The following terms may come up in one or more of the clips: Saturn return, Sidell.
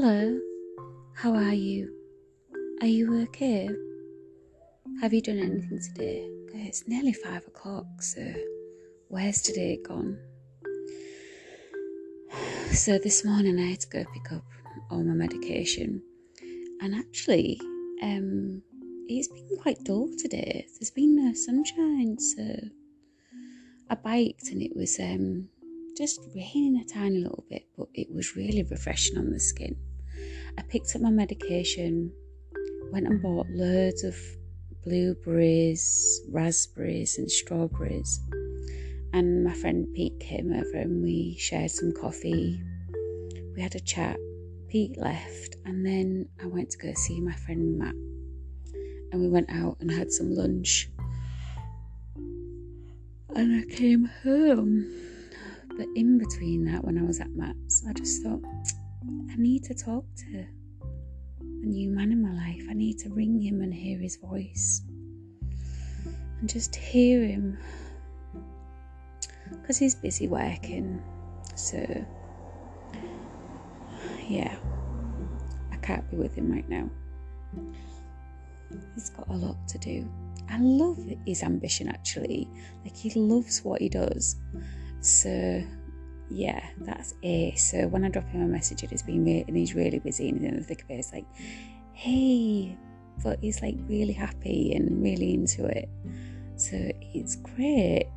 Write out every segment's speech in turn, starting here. Hello, how are you? Are you okay? Have you done anything today? It's nearly 5 o'clock, so where's today gone? So this morning I had to go pick up all my medication, and actually it's been quite dull today. There's been no sunshine, so I biked and it was just raining a tiny little bit, but it was really refreshing on the skin. I picked up my medication, went and bought loads of blueberries, raspberries and strawberries, and my friend Pete came over and we shared some coffee. We had a chat. Pete left, and then I went to go see my friend Matt, and we went out and had some lunch, and I came home. But in between that, when I was at Matt's, I just thought, I need to talk to a new man in my life. I need to ring him and hear his voice and just hear him, because he's busy working, so yeah, I can't be with him right now. He's got a lot to do. I love his ambition, actually. Like, he loves what he does, so yeah, that's it. So when I drop him a message, it has been and he's really busy and he's in the thick of it. It's like, hey, but he's like really happy and really into it, so it's great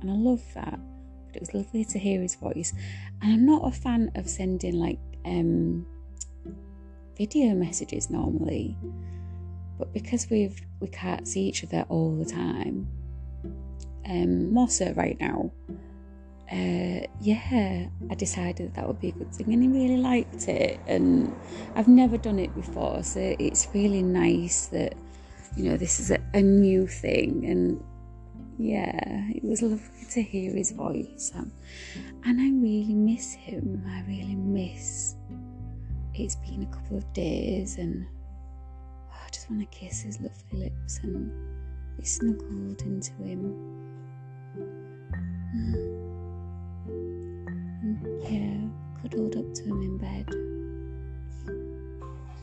and I love that. But it was lovely to hear his voice. And I'm not a fan of sending like video messages normally, but because we can't see each other all the time, more so right now, yeah, I decided that would be a good thing, and he really liked it. And I've never done it before, so it's really nice that, you know, this is a new thing. And yeah, it was lovely to hear his voice, and I really miss him. It's been a couple of days, and I just want to kiss his lovely lips and be snuggled into him. Yeah, cuddled up to him in bed.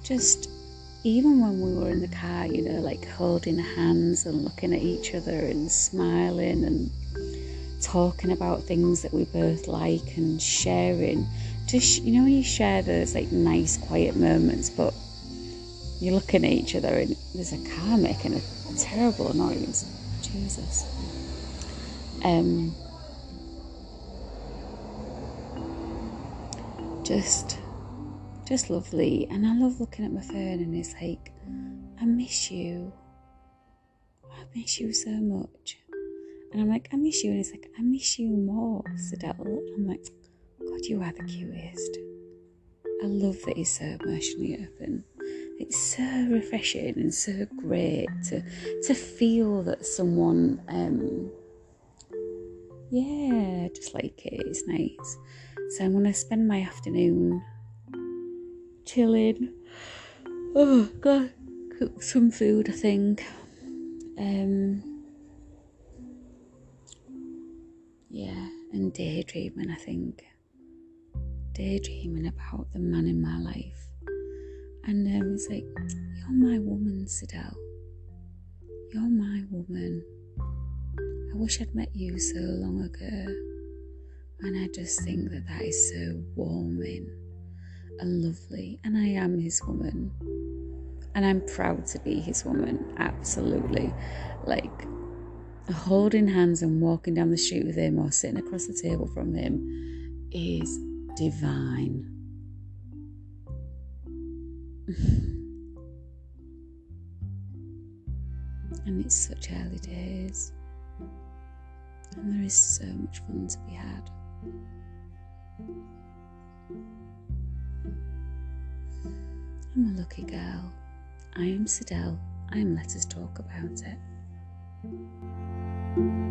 Just even when we were in the car, you know, like holding hands and looking at each other and smiling and talking about things that we both like and sharing. Just, you know, when you share those like nice quiet moments, but you're looking at each other and there's a car making a terrible noise. Jesus. Just lovely. And I love looking at my phone and it's like, I miss you. I miss you so much. And I'm like, I miss you. And it's like, I miss you more, Sidell. And I'm like, God, you are the cutest. I love that he's so emotionally open. It's so refreshing and so great to feel that someone, yeah, just like it. It's nice. So I'm going to spend my afternoon chilling. Oh, God, cook some food, I think. Yeah, and daydreaming, I think. Daydreaming about the man in my life. And it's like, you're my woman, Sidell. You're my woman. I wish I'd met you so long ago. And I just think that that is so warming and lovely. And I am his woman. And I'm proud to be his woman, absolutely. Like, holding hands and walking down the street with him or sitting across the table from him is divine. And it's such early days. And there is so much fun to be had. I'm a lucky girl. I am Sidell. I am Let Us Talk About It.